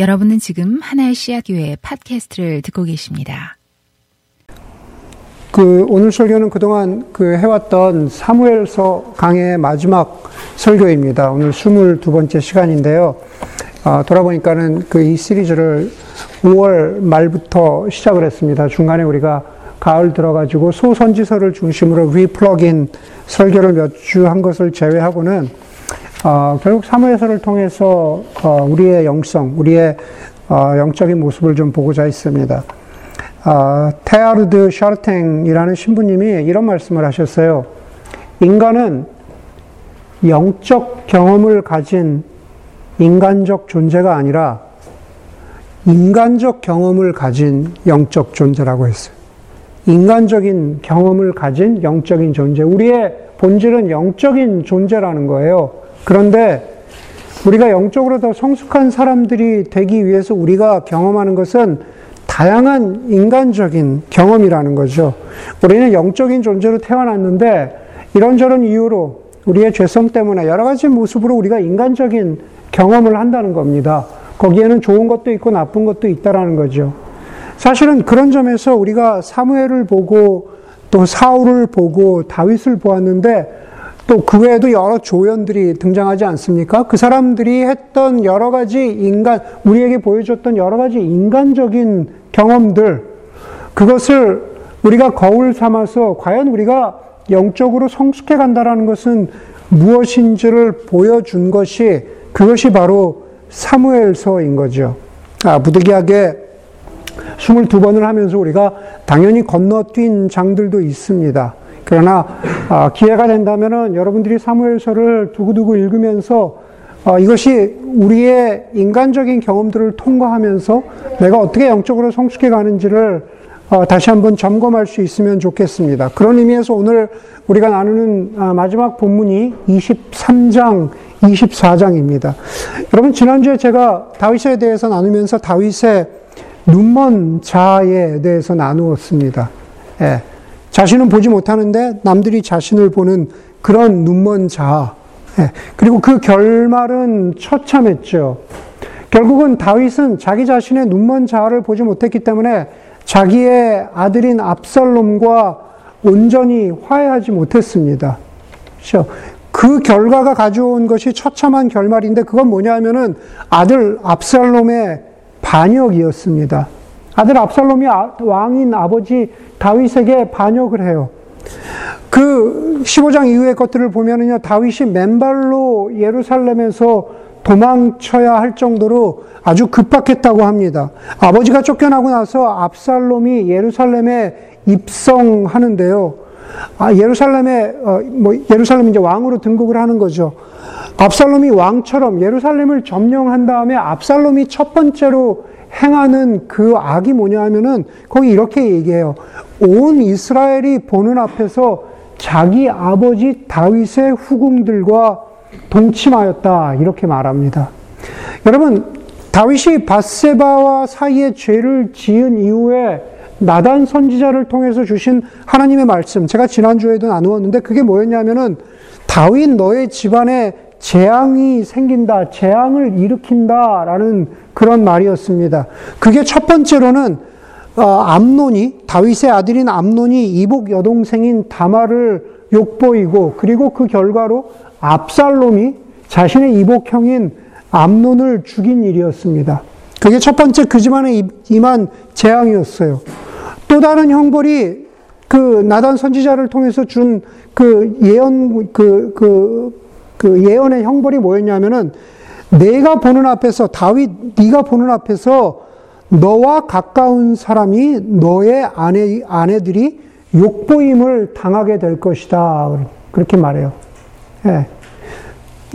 여러분은 지금 하나의 씨앗교회 팟캐스트를 듣고 계십니다. 오늘 설교는 그동안 해왔던 사무엘서 강의 마지막 설교입니다. 오늘 22번째 시간인데요. 돌아보니까는 이 시리즈를 5월 말부터 시작을 했습니다. 중간에 우리가 가을 들어가지고 소선지서를 중심으로 리플러그인 설교를 몇 주 한 것을 제외하고는 결국 사무엘서를 통해서 우리의 영성, 우리의 영적인 모습을 좀 보고자 했습니다. 테아르드 샤르탱이라는 신부님이 이런 말씀을 하셨어요. 인간은 영적 경험을 가진 인간적 존재가 아니라 인간적 경험을 가진 영적 존재라고 했어요. 인간적인 경험을 가진 영적인 존재. 우리의 본질은 영적인 존재라는 거예요. 그런데 우리가 영적으로 더 성숙한 사람들이 되기 위해서 우리가 경험하는 것은 다양한 인간적인 경험이라는 거죠. 우리는 영적인 존재로 태어났는데 이런저런 이유로 우리의 죄성 때문에 여러 가지 모습으로 우리가 인간적인 경험을 한다는 겁니다. 거기에는 좋은 것도 있고 나쁜 것도 있다라는 거죠. 사실은 그런 점에서 우리가 사무엘을 보고 또 사울을 보고 다윗을 보았는데 또 그 외에도 여러 조연들이 등장하지 않습니까? 그 사람들이 했던 여러 가지 우리에게 보여줬던 여러 가지 인간적인 경험들, 그것을 우리가 거울 삼아서 과연 우리가 영적으로 성숙해 간다라는 것은 무엇인지를 보여준 것이, 그것이 바로 사무엘서인 거죠. 부득이하게 22번을 하면서 우리가 당연히 건너뛴 장들도 있습니다. 그러나 기회가 된다면은 여러분들이 사무엘서를 두고두고 읽으면서 이것이 우리의 인간적인 경험들을 통과하면서 내가 어떻게 영적으로 성숙해 가는지를 다시 한번 점검할 수 있으면 좋겠습니다. 그런 의미에서 오늘 우리가 나누는 마지막 본문이 23장, 24장입니다. 여러분, 지난주에 제가 다윗에 대해서 나누면서 다윗의 눈먼 자아에 대해서 나누었습니다. 예. 자신은 보지 못하는데 남들이 자신을 보는 그런 눈먼 자아. 예. 그리고 그 결말은 처참했죠. 결국은 다윗은 자기 자신의 눈먼 자아를 보지 못했기 때문에 자기의 아들인 압살롬과 온전히 화해하지 못했습니다. 그렇죠? 그 결과가 가져온 것이 처참한 결말인데 그건 뭐냐 하면은 아들 압살롬의 반역이었습니다. 아들 압살롬이 왕인 아버지 다윗에게 반역을 해요. 그 15장 이후의 것들을 보면은요, 다윗이 맨발로 예루살렘에서 도망쳐야 할 정도로 아주 급박했다고 합니다. 아버지가 쫓겨나고 나서 압살롬이 예루살렘에 입성하는데요. 예루살렘 이제 왕으로 등극을 하는 거죠. 압살롬이 왕처럼 예루살렘을 점령한 다음에 압살롬이 첫 번째로 행하는 그 악이 뭐냐 하면은 거기 이렇게 얘기해요. 온 이스라엘이 보는 앞에서 자기 아버지 다윗의 후궁들과 동침하였다, 이렇게 말합니다. 여러분, 다윗이 밧세바와 사이에 죄를 지은 이후에 나단 선지자를 통해서 주신 하나님의 말씀, 제가 지난주에도 나누었는데 그게 뭐였냐면은 다윗, 너의 집안에 재앙이 생긴다, 재앙을 일으킨다 라는 그런 말이었습니다. 그게 첫 번째로는 암논이, 다윗의 아들인 암논이 이복 여동생인 다말을 욕보이고, 그리고 그 결과로 압살롬이 자신의 이복형인 암논을 죽인 일이었습니다. 그게 첫 번째 그 집안에 임한 재앙이었어요. 또 다른 형벌이 그 나단 선지자를 통해서 준 그 예언, 그 예언의 형벌이 뭐였냐면은 내가 보는 앞에서, 다윗 네가 보는 앞에서 너와 가까운 사람이 너의 아내들이 욕보임을 당하게 될 것이다, 그렇게 말해요. 예.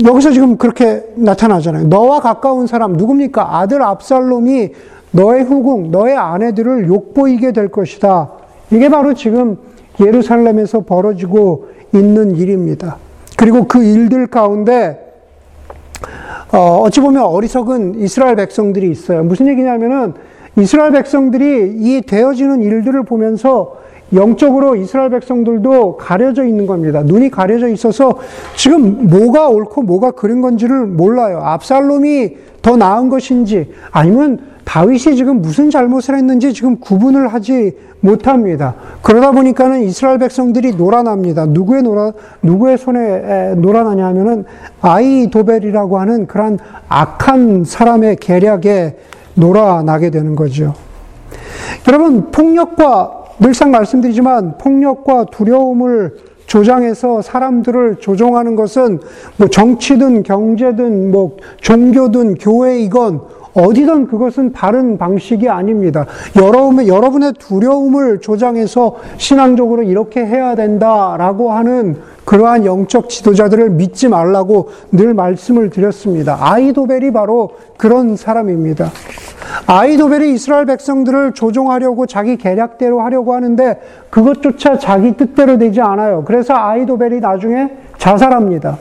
여기서 지금 그렇게 나타나잖아요. 너와 가까운 사람 누굽니까? 아들 압살롬이 너의 후궁, 너의 아내들을 욕보이게 될 것이다. 이게 바로 지금 예루살렘에서 벌어지고 있는 일입니다. 그리고 그 일들 가운데 어찌 보면 어리석은 이스라엘 백성들이 있어요. 무슨 얘기냐면은 이스라엘 백성들이 이 되어지는 일들을 보면서 영적으로 이스라엘 백성들도 가려져 있는 겁니다. 눈이 가려져 있어서 지금 뭐가 옳고 뭐가 그른 건지를 몰라요. 압살롬이 더 나은 것인지 아니면 다윗이 지금 무슨 잘못을 했는지 지금 구분을 하지 못합니다. 그러다 보니까는 이스라엘 백성들이 노란합니다. 누구의 손에 노란하냐 하면은 아이도벨이라고 하는 그런 악한 사람의 계략에 노란하게 되는 거죠. 여러분, 늘상 말씀드리지만 폭력과 두려움을 조장해서 사람들을 조종하는 것은 뭐 정치든 경제든 뭐 종교든 교회이건 어디든 그것은 바른 방식이 아닙니다. 여러분의 두려움을 조장해서 신앙적으로 이렇게 해야 된다라고 하는 그러한 영적 지도자들을 믿지 말라고 늘 말씀을 드렸습니다. 아이도벨이 바로 그런 사람입니다. 아이도벨이 이스라엘 백성들을 조종하려고 자기 계략대로 하려고 하는데 그것조차 자기 뜻대로 되지 않아요. 그래서 아이도벨이 나중에 자살합니다.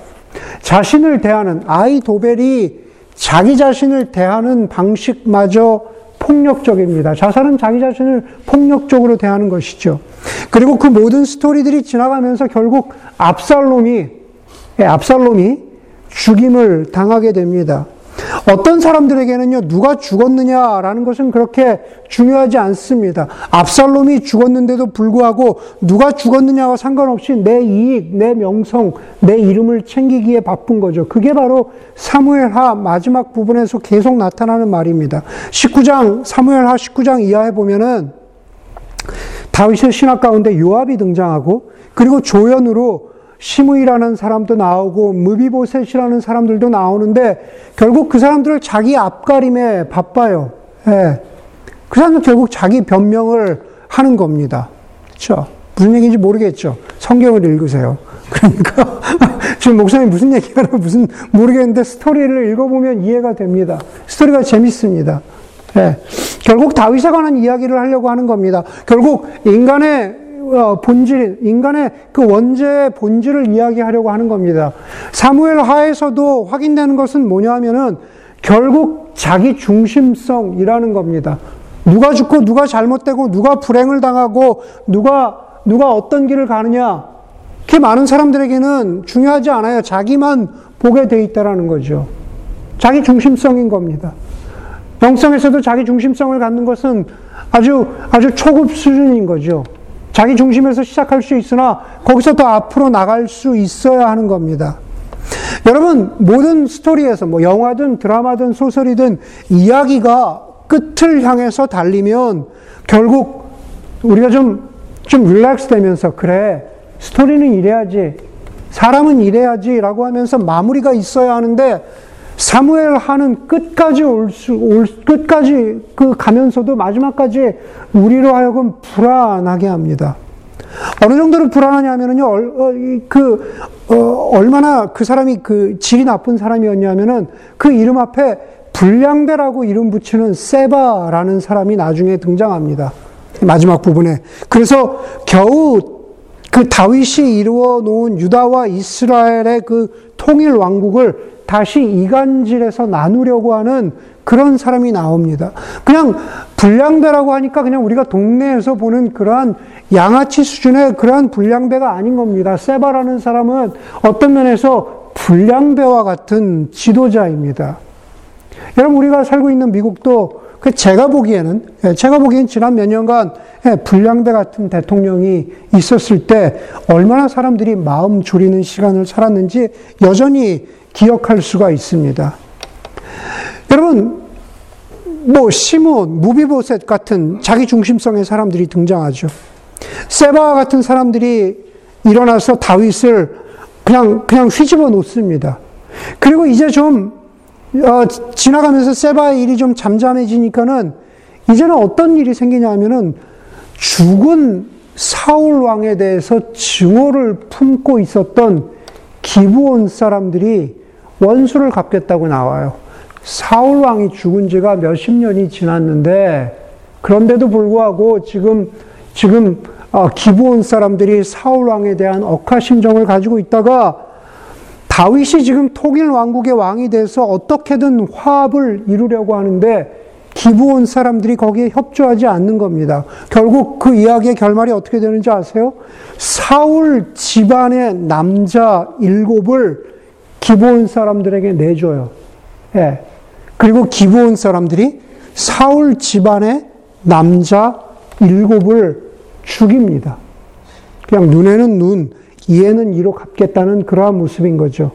자기 자신을 대하는 방식마저 폭력적입니다. 자살은 자기 자신을 폭력적으로 대하는 것이죠. 그리고 그 모든 스토리들이 지나가면서 결국 압살롬이 죽임을 당하게 됩니다. 어떤 사람들에게는요, 누가 죽었느냐라는 것은 그렇게 중요하지 않습니다. 압살롬이 죽었는데도 불구하고 누가 죽었느냐와 상관없이 내 이익, 내 명성, 내 이름을 챙기기에 바쁜 거죠. 그게 바로 사무엘하 마지막 부분에서 계속 나타나는 말입니다. 사무엘하 19장 이하에 보면은 다윗의 신하 가운데 요압이 등장하고, 그리고 조연으로 시므이라는 사람도 나오고 므비보셋이라는 사람들도 나오는데 결국 그 사람들을 자기 앞가림에 바빠요. 예. 그 사람은 결국 자기 변명을 하는 겁니다. 그렇죠? 무슨 얘기인지 모르겠죠. 성경을 읽으세요. 그러니까 지금 목사님 무슨 얘기하나 모르겠는데 스토리를 읽어보면 이해가 됩니다. 스토리가 재밌습니다. 예. 결국 다윗에 관한 이야기를 하려고 하는 겁니다. 결국 인간의 그 원죄의 본질을 이야기하려고 하는 겁니다. 사무엘 하에서도 확인되는 것은 뭐냐 하면은 결국 자기 중심성이라는 겁니다. 누가 죽고 누가 잘못되고 누가 불행을 당하고 누가 어떤 길을 가느냐, 그게 많은 사람들에게는 중요하지 않아요. 자기만 보게 돼 있다라는 거죠. 자기 중심성인 겁니다. 영성에서도 자기 중심성을 갖는 것은 아주 초급 수준인 거죠. 자기 중심에서 시작할 수 있으나 거기서 더 앞으로 나갈 수 있어야 하는 겁니다. 여러분, 모든 스토리에서 뭐 영화든 드라마든 소설이든 이야기가 끝을 향해서 달리면 결국 우리가 좀 릴렉스 되면서, 그래, 스토리는 이래야지, 사람은 이래야지라고 하면서 마무리가 있어야 하는데, 사무엘하는 끝까지 가면서도 마지막까지 우리로 하여금 불안하게 합니다. 어느 정도로 불안하냐면은요, 얼마나 그 사람이 그 질이 나쁜 사람이었냐면은 그 이름 앞에 불량배라고 이름 붙이는 세바라는 사람이 나중에 등장합니다. 마지막 부분에. 그래서 겨우 그 다윗이 이루어 놓은 유다와 이스라엘의 그 통일 왕국을 다시 이간질해서 나누려고 하는 그런 사람이 나옵니다. 그냥 불량배라고 하니까 그냥 우리가 동네에서 보는 그러한 양아치 수준의 그러한 불량배가 아닌 겁니다. 세바라는 사람은 어떤 면에서 불량배와 같은 지도자입니다. 여러분, 우리가 살고 있는 미국도 제가 보기에는 지난 몇 년간 불량배 같은 대통령이 있었을 때 얼마나 사람들이 마음 졸이는 시간을 살았는지 여전히 기억할 수가 있습니다. 여러분, 뭐 시므온, 므비보셋 같은 자기 중심성의 사람들이 등장하죠. 세바와 같은 사람들이 일어나서 다윗을 그냥 휘집어 놓습니다. 그리고 이제 지나가면서 세바의 일이 좀 잠잠해지니까는 이제는 어떤 일이 생기냐 하면은 죽은 사울 왕에 대해서 증오를 품고 있었던 기브온 사람들이 원수를 갚겠다고 나와요. 사울 왕이 죽은 지가 몇십 년이 지났는데, 그런데도 불구하고 지금 기브온 사람들이 사울 왕에 대한 억하심정을 가지고 있다가 다윗이 지금 통일 왕국의 왕이 돼서 어떻게든 화합을 이루려고 하는데 기브온 사람들이 거기에 협조하지 않는 겁니다. 결국 그 이야기의 결말이 어떻게 되는지 아세요? 사울 집안의 남자 7을 기브온 사람들에게 내줘요. 예. 그리고 기브온 사람들이 사울 집안의 남자 7을 죽입니다. 그냥 눈에는 눈, 이에는 이로 갚겠다는 그러한 모습인 거죠.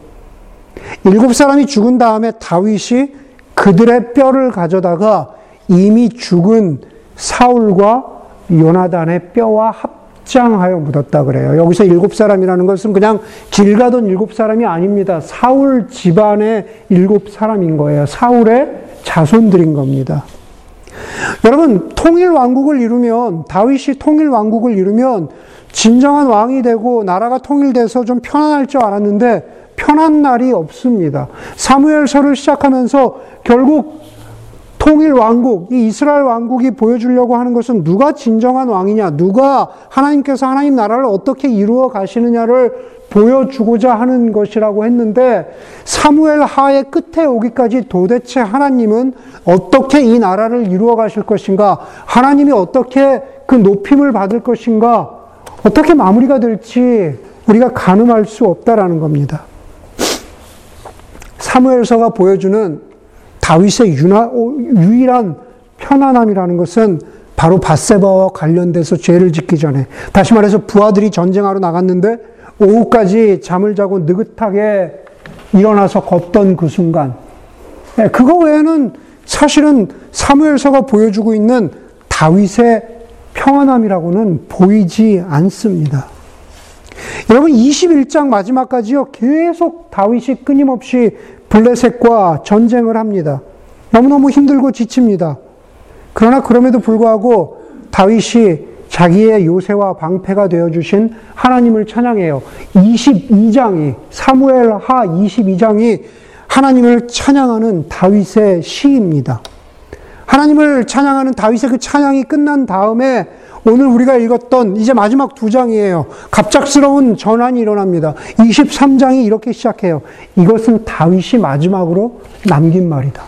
7사람이 죽은 다음에 다윗이 그들의 뼈를 가져다가 이미 죽은 사울과 요나단의 뼈와 합장하여 묻었다 그래요. 여기서 7사람이라는 것은 그냥 길 가던 7사람이 아닙니다. 사울 집안의 7사람인 거예요. 사울의 자손들인 겁니다. 여러분, 다윗이 통일왕국을 이루면 진정한 왕이 되고 나라가 통일돼서 좀 편안할 줄 알았는데 편한 날이 없습니다. 사무엘서를 시작하면서 결국 통일왕국, 이 이스라엘 왕국이 보여주려고 하는 것은 누가 진정한 왕이냐, 누가 하나님께서 하나님 나라를 어떻게 이루어 가시느냐를 보여주고자 하는 것이라고 했는데, 사무엘하의 끝에 오기까지 도대체 하나님은 어떻게 이 나라를 이루어 가실 것인가, 하나님이 어떻게 그 높임을 받을 것인가, 어떻게 마무리가 될지 우리가 가늠할 수 없다라는 겁니다. 사무엘서가 보여주는 다윗의 유일한 편안함이라는 것은 바로 밧세바와 관련돼서 죄를 짓기 전에, 다시 말해서 부하들이 전쟁하러 나갔는데 오후까지 잠을 자고 느긋하게 일어나서 걷던 그 순간, 그거 외에는 사실은 사무엘서가 보여주고 있는 다윗의 평안함이라고는 보이지 않습니다. 여러분, 21장 마지막까지요, 계속 다윗이 끊임없이 블레셋과 전쟁을 합니다. 너무너무 힘들고 지칩니다. 그러나 그럼에도 불구하고 다윗이 자기의 요새와 방패가 되어주신 하나님을 찬양해요. 22장이 사무엘하 22장이 하나님을 찬양하는 다윗의 시입니다. 하나님을 찬양하는 다윗의 그 찬양이 끝난 다음에 오늘 우리가 읽었던 이제 마지막 2장이에요. 갑작스러운 전환이 일어납니다. 23장이 이렇게 시작해요. 이것은 다윗이 마지막으로 남긴 말이다.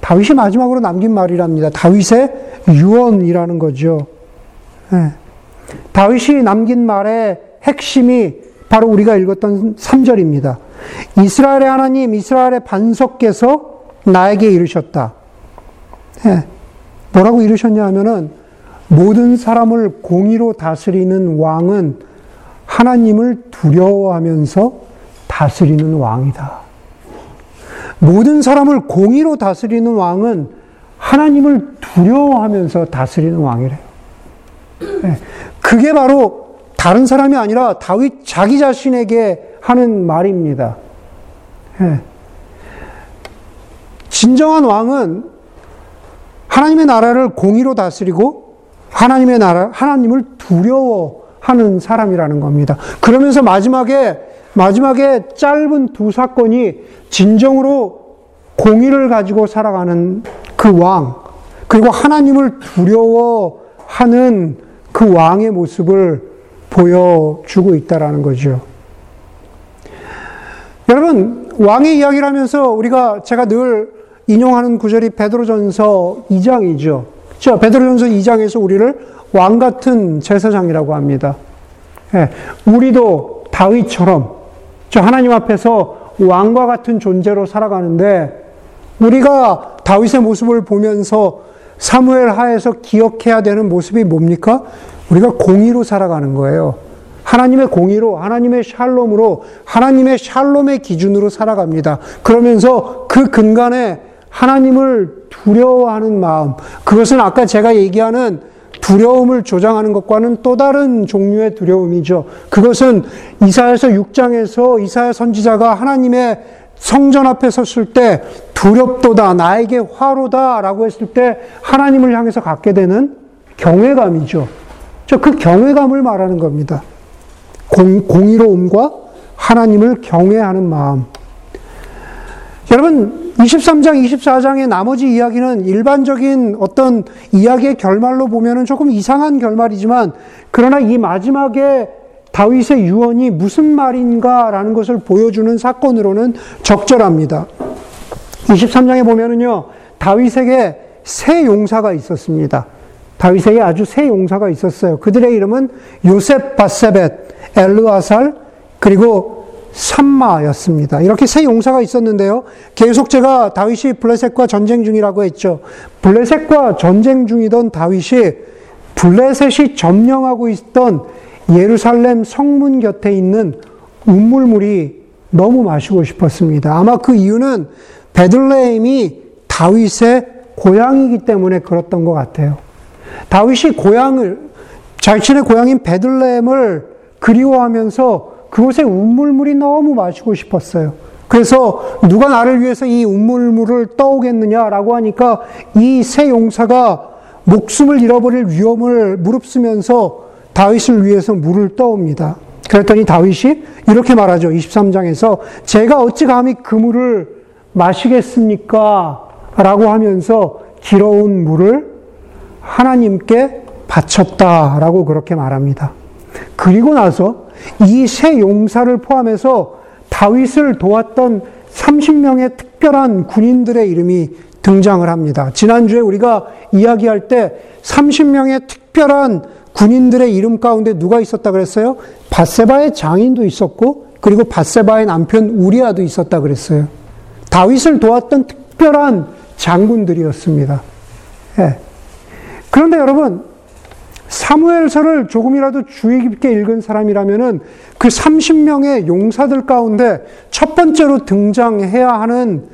다윗이 마지막으로 남긴 말이랍니다. 다윗의 유언이라는 거죠. 네. 다윗이 남긴 말의 핵심이 바로 우리가 읽었던 3절입니다. 이스라엘의 하나님, 이스라엘의 반석께서 나에게 이르셨다. 네. 뭐라고 이르셨냐 하면은, 모든 사람을 공의로 다스리는 왕은 하나님을 두려워하면서 다스리는 왕이다. 모든 사람을 공의로 다스리는 왕은 하나님을 두려워하면서 다스리는 왕이래요. 그게 바로 다른 사람이 아니라 다윗 자기 자신에게 하는 말입니다. 진정한 왕은 하나님의 나라를 공의로 다스리고 하나님의 나라, 하나님을 두려워하는 사람이라는 겁니다. 그러면서 마지막에 짧은 2 사건이 진정으로 공의를 가지고 살아가는 그 왕, 그리고 하나님을 두려워하는 그 왕의 모습을 보여주고 있다라는 거죠. 여러분, 왕의 이야기를 하면서 제가 늘 인용하는 구절이 베드로전서 2장이죠. 베드로전서 2장에서 우리를 왕 같은 제사장이라고 합니다. 예, 우리도 다윗처럼 하나님 앞에서 왕과 같은 존재로 살아가는데, 우리가 다윗의 모습을 보면서 사무엘하에서 기억해야 되는 모습이 뭡니까? 우리가 공의로 살아가는 거예요. 하나님의 공의로, 하나님의 샬롬으로, 하나님의 샬롬의 기준으로 살아갑니다. 그러면서 그 근간에 하나님을 두려워하는 마음, 그것은 아까 제가 얘기하는 두려움을 조장하는 것과는 또 다른 종류의 두려움이죠. 그것은 이사야서 6장에서 이사야 선지자가 하나님의 성전 앞에 섰을 때 두렵도다, 나에게 화로다 라고 했을 때 하나님을 향해서 갖게 되는 경외감이죠. 그 경외감을 말하는 겁니다. 공의로움과 하나님을 경외하는 마음. 여러분, 23장, 24장의 나머지 이야기는 일반적인 어떤 이야기의 결말로 보면은 조금 이상한 결말이지만, 그러나 이 마지막에 다윗의 유언이 무슨 말인가라는 것을 보여주는 사건으로는 적절합니다. 23장에 보면은요, 다윗에게 세 용사가 있었습니다. 다윗에게 아주 세 용사가 있었어요. 그들의 이름은 요셉 바세벳, 엘루아살, 그리고 삼마였습니다. 이렇게 세 용사가 있었는데요. 계속 제가 다윗이 블레셋과 전쟁 중이라고 했죠. 블레셋과 전쟁 중이던 다윗이 블레셋이 점령하고 있던 예루살렘 성문 곁에 있는 운물물이 너무 마시고 싶었습니다. 아마 그 이유는 베들레헴이 다윗의 고향이기 때문에 그렇던 것 같아요. 다윗이 자신의 고향인 베들레헴을 그리워하면서 그곳의 운물물이 너무 마시고 싶었어요. 그래서 누가 나를 위해서 이 운물물을 떠오겠느냐라고 하니까 이 세 용사가 목숨을 잃어버릴 위험을 무릅쓰면서 다윗을 위해서 물을 떠옵니다. 그랬더니 다윗이 이렇게 말하죠. 23장에서 제가 어찌 감히 그 물을 마시겠습니까? 라고 하면서 길어온 물을 하나님께 바쳤다라고 그렇게 말합니다. 그리고 나서 이 세 용사를 포함해서 다윗을 도왔던 30명의 특별한 군인들의 이름이 등장을 합니다. 지난주에 우리가 이야기할 때 30명의 특별한 군인들의 이름 가운데 누가 있었다 그랬어요? 밧세바의 장인도 있었고, 그리고 밧세바의 남편 우리아도 있었다 그랬어요. 다윗을 도왔던 특별한 장군들이었습니다. 예. 그런데 여러분, 사무엘서를 조금이라도 주의 깊게 읽은 사람이라면은 그 30명의 용사들 가운데 첫 번째로 등장해야 하는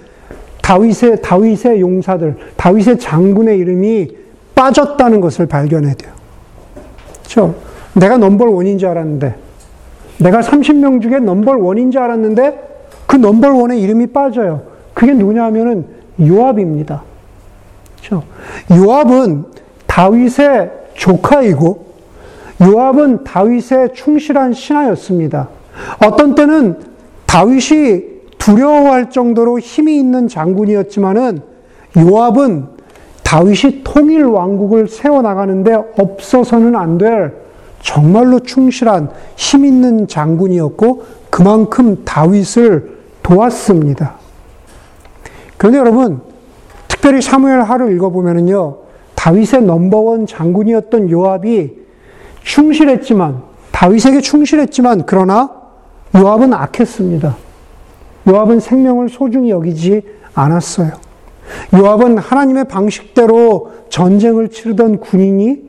다윗의 용사들, 다윗의 장군의 이름이 빠졌다는 것을 발견해야 돼요. 그렇죠? 내가 넘버원인 줄 알았는데, 내가 30명 중에 넘버원인 줄 알았는데 그 넘버원의 이름이 빠져요. 그게 누구냐 하면은 요압입니다. 그렇죠? 요압은 다윗의 조카이고, 요압은 다윗의 충실한 신하였습니다. 어떤 때는 다윗이 두려워할 정도로 힘이 있는 장군이었지만은 요압은 다윗이 통일 왕국을 세워나가는데 없어서는 안 될 정말로 충실한 힘 있는 장군이었고, 그만큼 다윗을 도왔습니다. 그런데 여러분, 특별히 사무엘하를 읽어보면요, 다윗의 넘버원 장군이었던 요압이 다윗에게 충실했지만 그러나 요압은 악했습니다. 요압은 생명을 소중히 여기지 않았어요. 요압은 하나님의 방식대로 전쟁을 치르던 군인이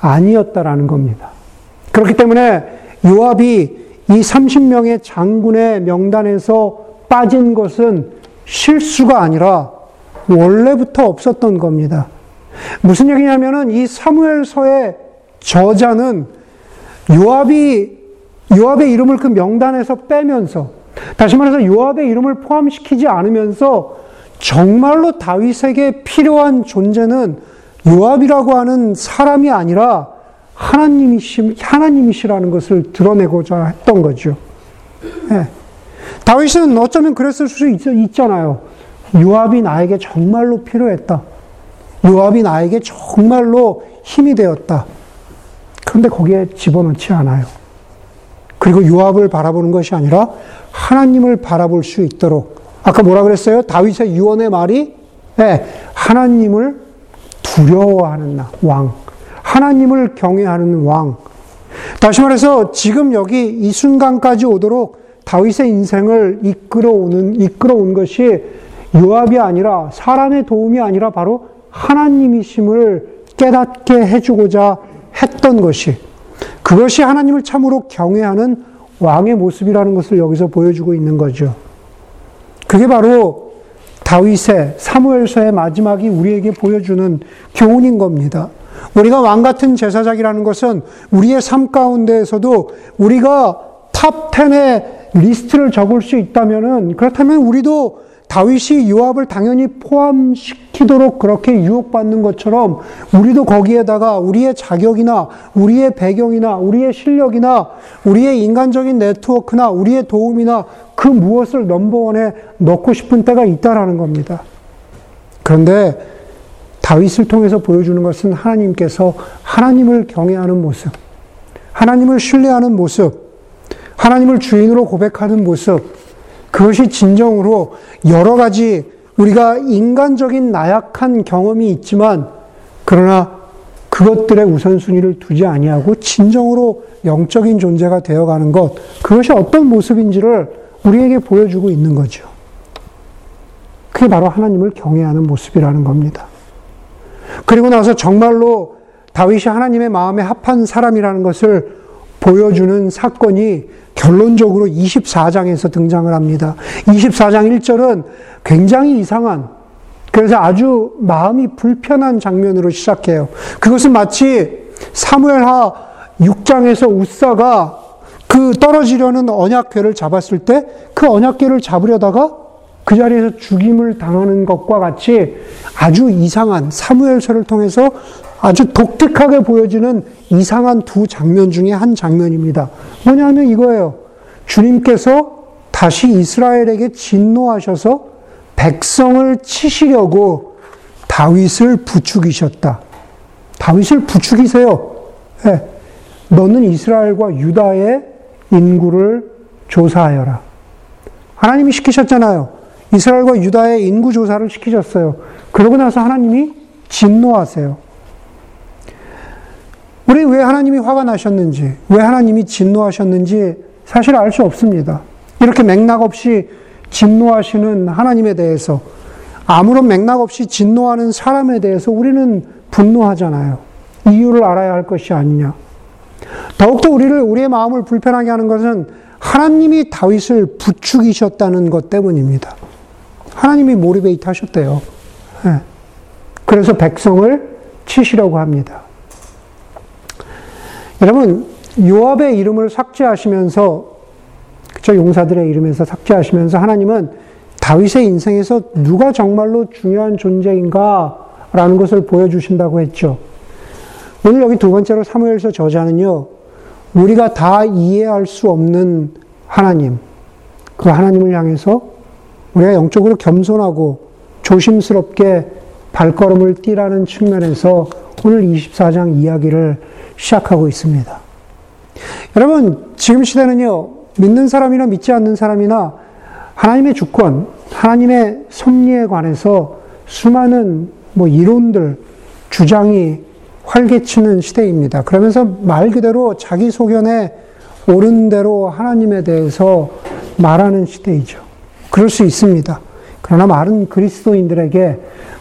아니었다라는 겁니다. 그렇기 때문에 요압이 이 30명의 장군의 명단에서 빠진 것은 실수가 아니라 원래부터 없었던 겁니다. 무슨 얘기냐면은 이 사무엘서의 저자는 요압의 이름을 그 명단에서 빼면서, 다시 말해서 요압의 이름을 포함시키지 않으면서 정말로 다윗에게 필요한 존재는 요압이라고 하는 사람이 아니라 하나님이시라는 것을 드러내고자 했던 거죠. 네. 다윗은 어쩌면 그랬을 수 있잖아요. 요압이 나에게 정말로 필요했다. 요압이 나에게 정말로 힘이 되었다. 그런데 거기에 집어넣지 않아요. 그리고 요압을 바라보는 것이 아니라 하나님을 바라볼 수 있도록, 아까 뭐라 그랬어요? 다윗의 유언의 말이, 네, 하나님을 두려워하는 왕, 하나님을 경외하는 왕. 다시 말해서 지금 여기 이 순간까지 오도록 다윗의 인생을 이끌어온 것이 요압이 아니라, 사람의 도움이 아니라 바로 하나님이심을 깨닫게 해주고자 했던 것이, 그것이 하나님을 참으로 경외하는 왕의 모습이라는 것을 여기서 보여주고 있는 거죠. 그게 바로 다윗의, 사무엘서의 마지막이 우리에게 보여주는 교훈인 겁니다. 우리가 왕 같은 제사장이라는 것은 우리의 삶 가운데에서도 우리가 탑 10의 리스트를 적을 수 있다면은, 그렇다면 우리도 다윗이 요압을 당연히 포함시키도록 그렇게 유혹받는 것처럼 우리도 거기에다가 우리의 자격이나 우리의 배경이나 우리의 실력이나 우리의 인간적인 네트워크나 우리의 도움이나 그 무엇을 넘버원에 넣고 싶은 때가 있다라는 겁니다. 그런데 다윗을 통해서 보여주는 것은 하나님께서 하나님을 경외하는 모습, 하나님을 신뢰하는 모습, 하나님을 주인으로 고백하는 모습, 그것이 진정으로 여러 가지 우리가 인간적인 나약한 경험이 있지만 그러나 그것들의 우선순위를 두지 아니하고 진정으로 영적인 존재가 되어가는 것, 그것이 어떤 모습인지를 우리에게 보여주고 있는 거죠. 그게 바로 하나님을 경외하는 모습이라는 겁니다. 그리고 나서 정말로 다윗이 하나님의 마음에 합한 사람이라는 것을 보여주는 사건이 결론적으로 24장에서 등장을 합니다. 24장 1절은 굉장히 이상한, 그래서 아주 마음이 불편한 장면으로 시작해요. 그것은 마치 사무엘하 6장에서 웃사가 그 떨어지려는 언약궤를 잡았을 때 그 언약궤를 잡으려다가 그 자리에서 죽임을 당하는 것과 같이 아주 이상한, 사무엘서를 통해서 아주 독특하게 보여지는 이상한 두 장면 중에 한 장면입니다. 뭐냐면 이거예요. 주님께서 다시 이스라엘에게 진노하셔서 백성을 치시려고 다윗을 부추기셨다. 다윗을 부추기세요. 네. 너는 이스라엘과 유다의 인구를 조사하여라. 하나님이 시키셨잖아요. 이스라엘과 유다의 인구 조사를 시키셨어요. 그러고 나서 하나님이 진노하세요. 우리 왜 하나님이 화가 나셨는지, 왜 하나님이 진노하셨는지 사실 알 수 없습니다. 이렇게 맥락 없이 진노하시는 하나님에 대해서, 아무런 맥락 없이 진노하는 사람에 대해서 우리는 분노하잖아요. 이유를 알아야 할 것이 아니냐. 더욱더 우리의 마음을 불편하게 하는 것은 하나님이 다윗을 부추기셨다는 것 때문입니다. 하나님이 모티베이트 하셨대요. 네. 그래서 백성을 치시려고 합니다. 여러분, 요압의 이름을 삭제하시면서, 그쵸, 용사들의 이름에서 삭제하시면서 하나님은 다윗의 인생에서 누가 정말로 중요한 존재인가라는 것을 보여주신다고 했죠. 오늘 여기 두 번째로 사무엘서 저자는요, 우리가 다 이해할 수 없는 하나님, 그 하나님을 향해서 우리가 영적으로 겸손하고 조심스럽게 발걸음을 띠라는 측면에서 오늘 24장 이야기를 시작하고 있습니다. 여러분, 지금 시대는요, 믿는 사람이나 믿지 않는 사람이나 하나님의 주권, 하나님의 섭리에 관해서 수많은 이론들, 주장이 활개치는 시대입니다. 그러면서 말 그대로 자기 소견에 옳은 대로 하나님에 대해서 말하는 시대이죠. 그럴 수 있습니다. 그러나 마른 그리스도인들에게,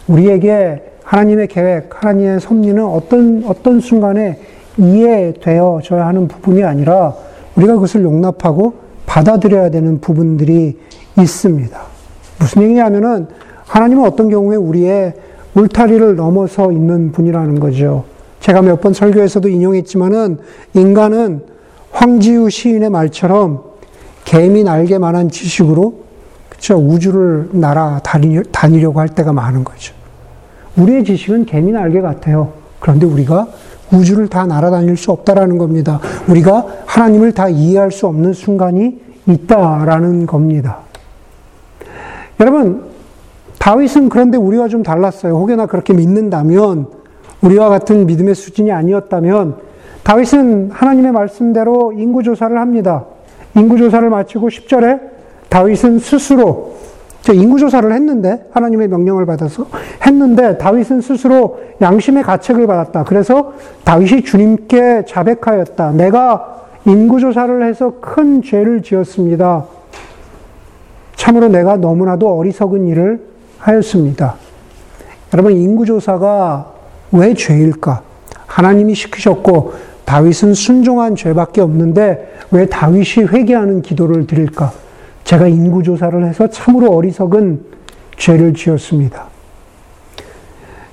우리에게 하나님의 계획, 하나님의 섭리는 어떤 순간에 이해되어져야 하는 부분이 아니라 우리가 그것을 용납하고 받아들여야 되는 부분들이 있습니다. 무슨 얘기냐면은 하나님은 어떤 경우에 우리의 울타리를 넘어서 있는 분이라는 거죠. 제가 몇 번 설교에서도 인용했지만은 인간은 황지우 시인의 말처럼 개미 날개만한 지식으로, 그쵸, 우주를 날아다니려고 할 때가 많은 거죠. 우리의 지식은 개미 날개 같아요. 그런데 우리가 우주를 다 날아다닐 수 없다라는 겁니다. 우리가 하나님을 다 이해할 수 없는 순간이 있다라는 겁니다. 여러분, 다윗은 그런데 우리와 좀 달랐어요. 혹여나 그렇게 믿는다면, 우리와 같은 믿음의 수준이 아니었다면, 다윗은 하나님의 말씀대로 인구조사를 합니다. 인구조사를 마치고 10절에 다윗은 스스로, 인구조사를 했는데, 하나님의 명령을 받아서 했는데, 다윗은 스스로 양심의 가책을 받았다. 그래서 다윗이 주님께 자백하였다. 내가 인구조사를 해서 큰 죄를 지었습니다. 참으로 내가 너무나도 어리석은 일을 하였습니다. 여러분, 인구조사가 왜 죄일까? 하나님이 시키셨고 다윗은 순종한 죄밖에 없는데 왜 다윗이 회개하는 기도를 드릴까? 제가 인구조사를 해서 참으로 어리석은 죄를 지었습니다.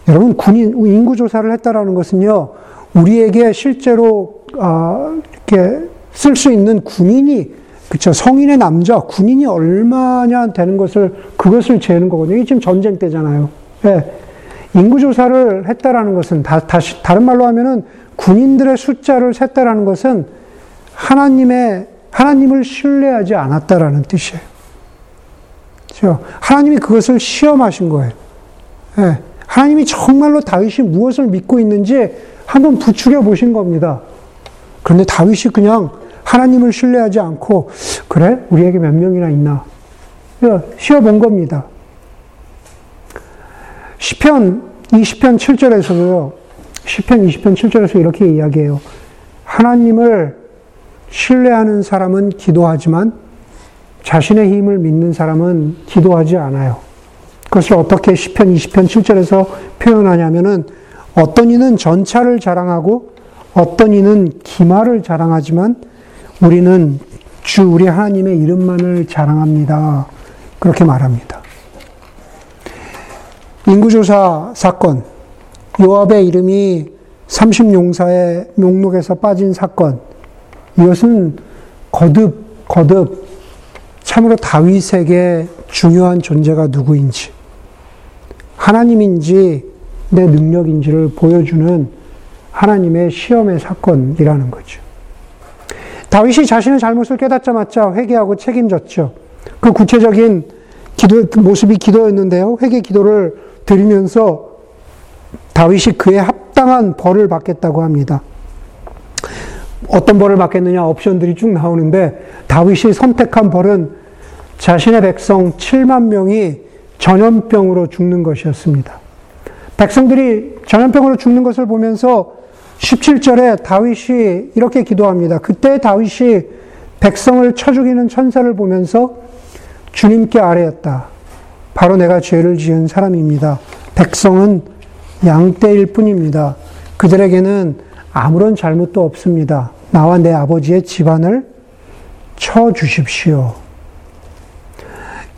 여러분, 인구조사를 했다라는 것은요, 우리에게 실제로 이렇게 쓸 수 있는 군인이, 그쵸, 성인의 남자, 군인이 얼마냐 되는 것을, 그것을 재는 거거든요. 이게 지금 전쟁 때잖아요. 예. 인구조사를 했다라는 것은, 다른 말로 하면은 군인들의 숫자를 셌다라는 것은 하나님을 신뢰하지 않았다라는 뜻이에요. 그쵸? 하나님이 그것을 시험하신 거예요. 예. 하나님이 정말로 다윗이 무엇을 믿고 있는지 한번 부추겨 보신 겁니다. 그런데 다윗이 그냥 하나님을 신뢰하지 않고, 그래? 우리에게 몇 명이나 있나? 쉬어본 겁니다. 시편 20편 7절에서 이렇게 이야기해요. 하나님을 신뢰하는 사람은 기도하지만 자신의 힘을 믿는 사람은 기도하지 않아요. 그것을 어떻게 시편 20편 7절에서 표현하냐면은 어떤 이는 전차를 자랑하고 어떤 이는 기마를 자랑하지만 우리는 주 우리 하나님의 이름만을 자랑합니다. 그렇게 말합니다. 인구조사 사건, 요압의 이름이 30용사의 목록에서 빠진 사건, 이것은 거듭 참으로 다윗에게 중요한 존재가 누구인지, 하나님인지 내 능력인지를 보여주는 하나님의 시험의 사건이라는 거죠. 다윗이 자신의 잘못을 깨닫자마자 회개하고 책임졌죠. 그 구체적인 기도, 모습이 기도였는데요. 회개 기도를 드리면서 다윗이 그에 합당한 벌을 받겠다고 합니다. 어떤 벌을 받겠느냐 옵션들이 쭉 나오는데 다윗이 선택한 벌은 자신의 백성 7만 명이 전염병으로 죽는 것이었습니다. 백성들이 전염병으로 죽는 것을 보면서 17절에 다윗이 이렇게 기도합니다. 그때 다윗이 백성을 쳐 죽이는 천사를 보면서 주님께 아뢰었다. 바로 내가 죄를 지은 사람입니다. 백성은 양떼일 뿐입니다. 그들에게는 아무런 잘못도 없습니다. 나와 내 아버지의 집안을 쳐 주십시오.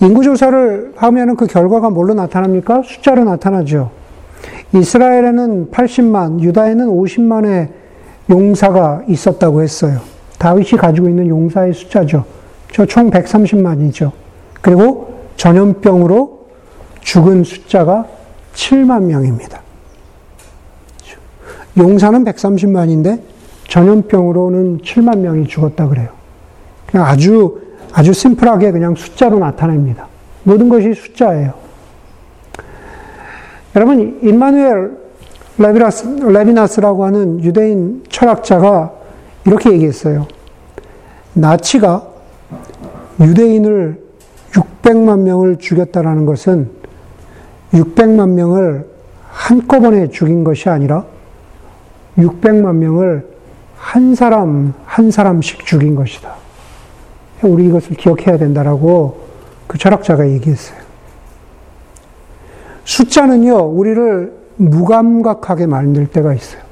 인구조사를 하면 그 결과가 뭘로 나타납니까? 숫자로 나타나죠. 이스라엘에는 80만, 유다에는 50만의 용사가 있었다고 했어요. 다윗이 가지고 있는 용사의 숫자죠. 저 총 130만이죠. 그리고 전염병으로 죽은 숫자가 7만 명입니다. 용사는 130만인데 전염병으로는 7만 명이 죽었다 그래요. 그냥 아주 심플하게 그냥 숫자로 나타냅니다. 모든 것이 숫자예요. 여러분, 임마누엘 레비나스라고 하는 유대인 철학자가 이렇게 얘기했어요. 나치가 유대인을 600만 명을 죽였다라는 것은 600만 명을 한꺼번에 죽인 것이 아니라 600만 명을 한 사람 한 사람씩 죽인 것이다. 우리 이것을 기억해야 된다라고 그 철학자가 얘기했어요. 숫자는요, 우리를 무감각하게 만들 때가 있어요.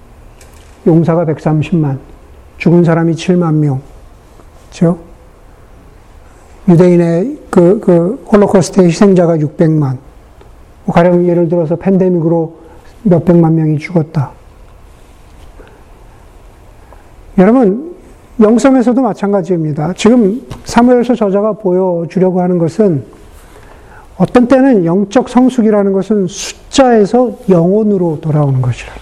용사가 130만, 죽은 사람이 7만 명, 그죠? 유대인의 그 홀로코스트의 희생자가 600만, 가령 예를 들어서 팬데믹으로 몇백만 명이 죽었다. 여러분, 영성에서도 마찬가지입니다. 지금 사무엘서 저자가 보여주려고 하는 것은 어떤 때는 영적 성숙이라는 것은 숫자에서 영혼으로 돌아오는 것이라.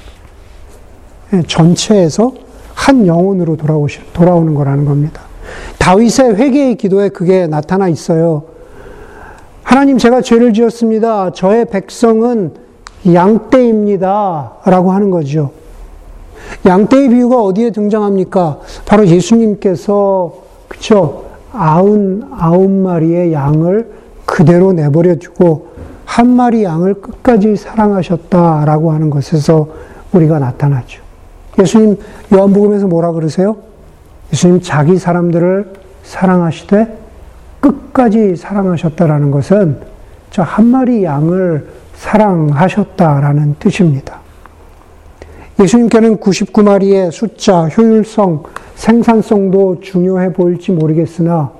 전체에서 한 영혼으로 돌아오는 거라는 겁니다. 다윗의 회개의 기도에 그게 나타나 있어요. 하나님, 제가 죄를 지었습니다. 저의 백성은 양떼입니다. 라고 하는 거죠. 양떼의 비유가 어디에 등장합니까? 바로 예수님께서, 그쵸? 99마리의 양을 그대로 내버려주고 한 마리 양을 끝까지 사랑하셨다라고 하는 것에서 우리가 나타나죠. 예수님 요한복음에서 뭐라 그러세요? 예수님 자기 사람들을 사랑하시되 끝까지 사랑하셨다라는 것은 저 한 마리 양을 사랑하셨다라는 뜻입니다. 예수님께는 99마리의 숫자, 효율성, 생산성도 중요해 보일지 모르겠으나,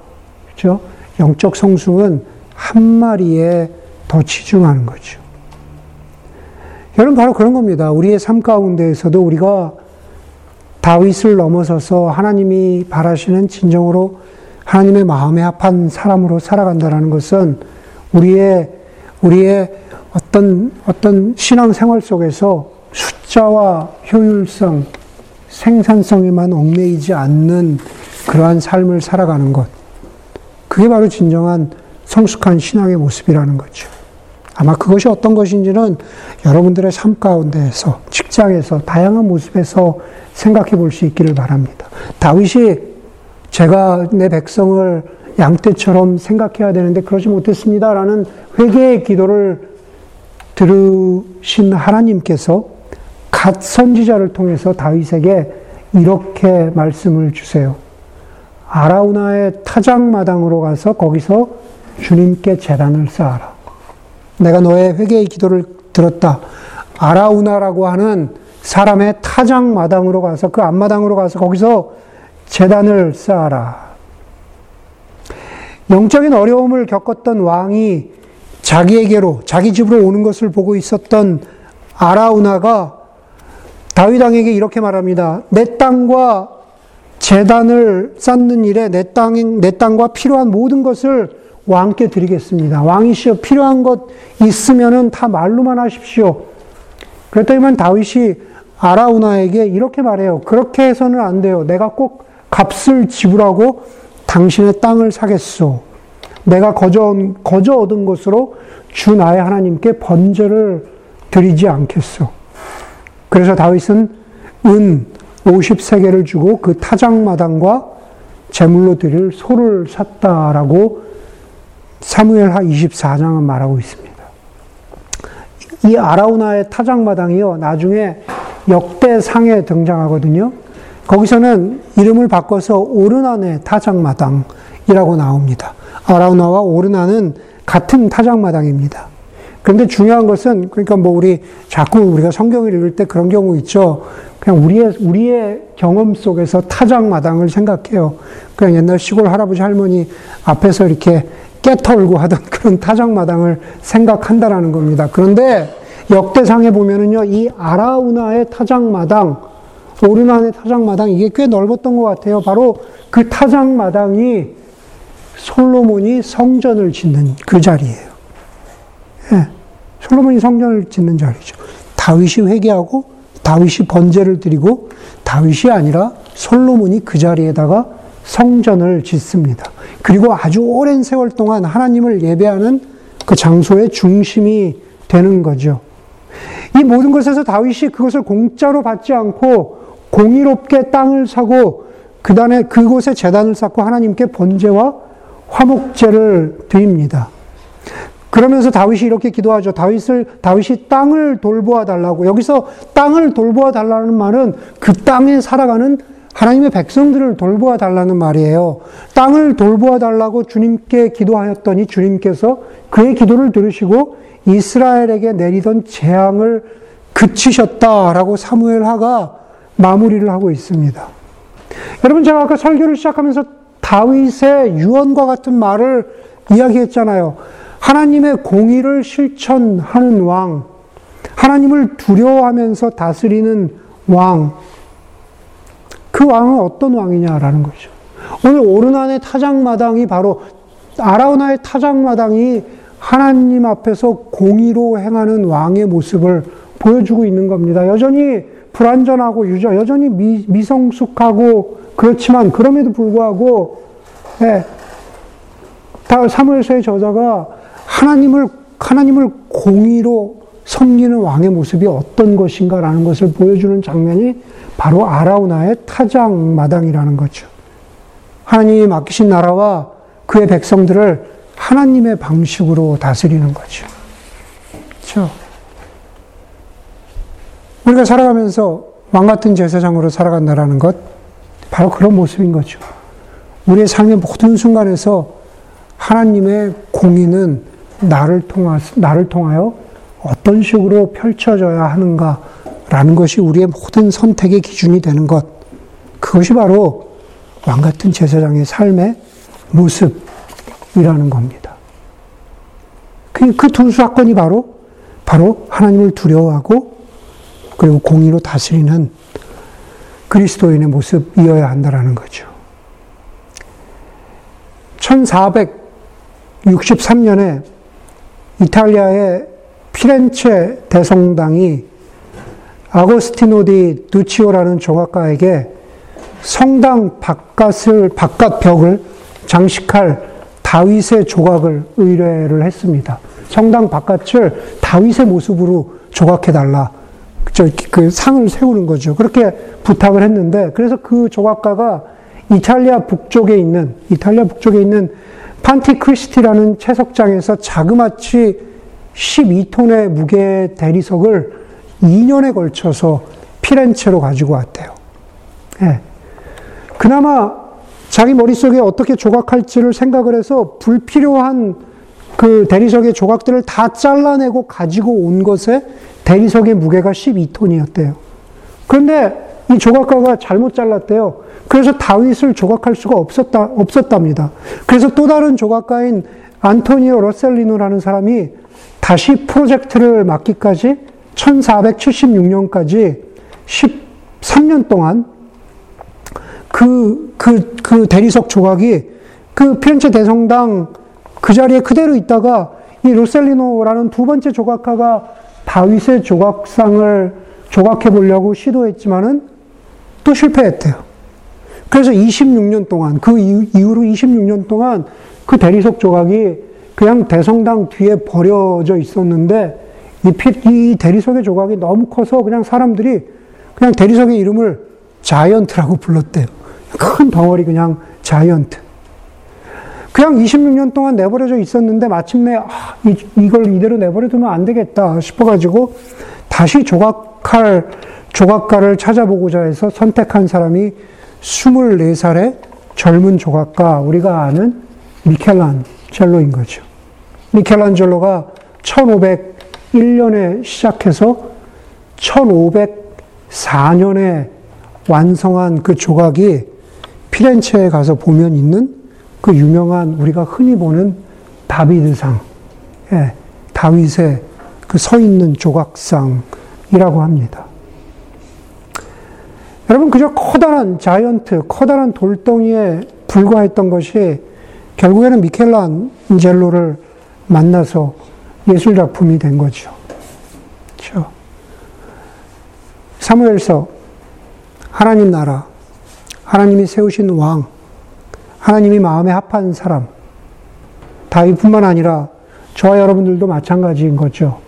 그렇죠? 영적 성숙은 한 마리에 더 치중하는 거죠. 여러분, 바로 그런 겁니다. 우리의 삶 가운데에서도 우리가 다윗을 넘어서서 하나님이 바라시는 진정으로 하나님의 마음에 합한 사람으로 살아간다는 것은 우리의 어떤 신앙생활 속에서 숫자와 효율성, 생산성에만 얽매이지 않는 그러한 삶을 살아가는 것. 그게 바로 진정한 성숙한 신앙의 모습이라는 거죠. 아마 그것이 어떤 것인지는 여러분들의 삶 가운데에서, 직장에서, 다양한 모습에서 생각해 볼 수 있기를 바랍니다. 다윗이 제가 내 백성을 양떼처럼 생각해야 되는데 그러지 못했습니다라는 회개의 기도를 들으신 하나님께서 갓 선지자를 통해서 다윗에게 이렇게 말씀을 주세요. 아라우나의 타작마당으로 가서 거기서 주님께 제단을 쌓아라. 내가 너의 회개의 기도를 들었다. 아라우나라고 하는 사람의 타작마당으로 가서, 그 앞마당으로 가서 거기서 제단을 쌓아라. 영적인 어려움을 겪었던 왕이 자기에게로, 자기 집으로 오는 것을 보고 있었던 아라우나가 다윗 왕에게 이렇게 말합니다. 내 땅과 제단을 쌓는 일에 내 땅과 필요한 모든 것을 왕께 드리겠습니다. 왕이시여, 필요한 것 있으면은 다 말로만 하십시오. 그랬더니만 다윗이 아라우나에게 이렇게 말해요. 그렇게 해서는 안 돼요. 내가 꼭 값을 지불하고 당신의 땅을 사겠소. 내가 거저 얻은 것으로 주 나의 하나님께 번제를 드리지 않겠소. 그래서 다윗은 은 53개를 주고 그 타작마당과 제물로 드릴 소를 샀다라고 사무엘하 24장은 말하고 있습니다. 이 아라우나의 타작마당이요, 나중에 역대상에 등장하거든요. 거기서는 이름을 바꿔서 오르난의 타작마당이라고 나옵니다. 아라우나와 오르난은 같은 타작마당입니다. 그런데 중요한 것은, 그러니까 우리가 성경을 읽을 때 그런 경우 있죠. 그냥 우리의 경험 속에서 타작마당을 생각해요. 그냥 옛날 시골 할아버지 할머니 앞에서 이렇게 깨털고 하던 그런 타작마당을 생각한다라는 겁니다. 그런데 역대상에 보면은요, 이 아라우나의 타작마당, 오르난의 타작마당, 이게 꽤 넓었던 것 같아요. 바로 그 타작마당이 솔로몬이 성전을 짓는 그 자리예요. 예, 솔로몬이 성전을 짓는 자리죠. 다윗이 회개하고 다윗이 번제를 드리고 다윗이 아니라 솔로몬이 그 자리에다가 성전을 짓습니다. 그리고 아주 오랜 세월 동안 하나님을 예배하는 그 장소의 중심이 되는 거죠. 이 모든 것에서 다윗이 그것을 공짜로 받지 않고 공의롭게 땅을 사고 그곳에 제단을 쌓고 하나님께 번제와 화목제를 드립니다. 그러면서 다윗이 이렇게 기도하죠. 다윗이 땅을 돌보아 달라고. 여기서 땅을 돌보아 달라는 말은 그 땅에 살아가는 하나님의 백성들을 돌보아 달라는 말이에요. 땅을 돌보아 달라고 주님께 기도하였더니 주님께서 그의 기도를 들으시고 이스라엘에게 내리던 재앙을 그치셨다라고 사무엘하가 마무리를 하고 있습니다. 여러분, 제가 아까 설교를 시작하면서 다윗의 유언과 같은 말을 이야기했잖아요. 하나님의 공의를 실천하는 왕, 하나님을 두려워하면서 다스리는 왕, 그 왕은 어떤 왕이냐라는 거죠. 오늘 오르난의 타작마당이, 바로 아라우나의 타작마당이 하나님 앞에서 공의로 행하는 왕의 모습을 보여주고 있는 겁니다. 여전히 불완전하고 여전히 미성숙하고 그렇지만, 그럼에도 불구하고 사무엘서의 저자가 하나님을 공의로 섬기는 왕의 모습이 어떤 것인가라는 것을 보여주는 장면이 바로 아라우나의 타작마당이라는 거죠. 하나님이 맡기신 나라와 그의 백성들을 하나님의 방식으로 다스리는 거죠. 그렇죠? 우리가 살아가면서 왕 같은 제사장으로 살아간다라는 것, 바로 그런 모습인 거죠. 우리의 삶의 모든 순간에서 하나님의 공의는 나를 통하여 어떤 식으로 펼쳐져야 하는가라는 것이 우리의 모든 선택의 기준이 되는 것. 그것이 바로 왕 같은 제사장의 삶의 모습이라는 겁니다. 그 두 사건이 바로 하나님을 두려워하고 그리고 공의로 다스리는 그리스도인의 모습이어야 한다라는 거죠. 1463년에 이탈리아의 피렌체 대성당이 아고스티노 디 두치오라는 조각가에게 성당 바깥 벽을 장식할 다윗의 조각을 의뢰를 했습니다. 성당 바깥을 다윗의 모습으로 조각해달라. 그 상을 세우는 거죠. 그렇게 부탁을 했는데, 그래서 그 조각가가 이탈리아 북쪽에 있는 판티크리스티라는 채석장에서 자그마치 12톤의 무게 대리석을 2년에 걸쳐서 피렌체로 가지고 왔대요. 예. 그나마 자기 머릿속에 어떻게 조각할지를 생각을 해서 불필요한 그 대리석의 조각들을 다 잘라내고 가지고 온 것에 대리석의 무게가 12톤이었대요. 그런데 이 조각가가 잘못 잘랐대요. 그래서 다윗을 조각할 수가 없었답니다. 그래서 또 다른 조각가인 안토니오 로셀리노라는 사람이 다시 프로젝트를 맡기까지 1476년까지 13년 동안 그 대리석 조각이 그 피렌체 대성당 그 자리에 그대로 있다가 이 로셀리노라는 두 번째 조각가가 다윗의 조각상을 조각해 보려고 시도했지만은 또 실패했대요. 그래서 26년 동안, 그 이후로 26년 동안 그 대리석 조각이 그냥 대성당 뒤에 버려져 있었는데 이 대리석의 조각이 너무 커서 그냥 사람들이 그냥 대리석의 이름을 자이언트라고 불렀대요. 큰 덩어리 그냥 자이언트. 그냥 26년 동안 내버려져 있었는데 마침내 이걸 이대로 내버려두면 안 되겠다 싶어가지고 다시 조각할 조각가를 찾아보고자 해서 선택한 사람이 24살의 젊은 조각가, 우리가 아는 미켈란젤로인 거죠. 미켈란젤로가 1501년에 시작해서 1504년에 완성한 그 조각이 피렌체에 가서 보면 있는 그 유명한, 우리가 흔히 보는 다비드상, 예, 다윗의 그 서 있는 조각상이라고 합니다. 여러분, 그저 커다란 자이언트, 커다란 돌덩이에 불과했던 것이 결국에는 미켈란젤로를 만나서 예술작품이 된 거죠. 그렇죠? 사무엘서, 하나님 나라, 하나님이 세우신 왕, 하나님이 마음에 합한 사람, 다윗뿐만 아니라 저와 여러분들도 마찬가지인 거죠.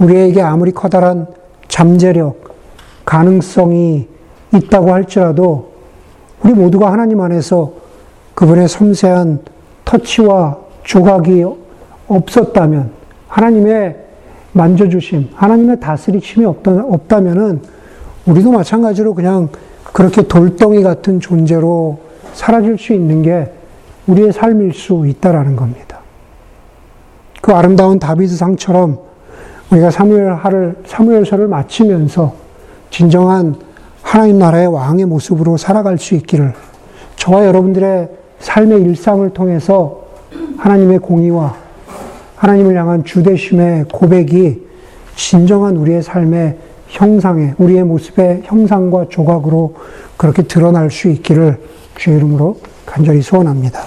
우리에게 아무리 커다란 잠재력, 가능성이 있다고 할지라도 우리 모두가 하나님 안에서 그분의 섬세한 터치와 조각이 없었다면, 하나님의 만져주심, 하나님의 다스리심이 없다면은 우리도 마찬가지로 그냥 그렇게 돌덩이 같은 존재로 사라질 수 있는 게 우리의 삶일 수 있다라는 겁니다. 그 아름다운 다비드상처럼 우리가 사무엘서를 마치면서 진정한 하나님 나라의 왕의 모습으로 살아갈 수 있기를, 저와 여러분들의 삶의 일상을 통해서 하나님의 공의와 하나님을 향한 주대심의 고백이 진정한 우리의 삶의 형상에, 우리의 모습의 형상과 조각으로 그렇게 드러날 수 있기를 주의 이름으로 간절히 소원합니다.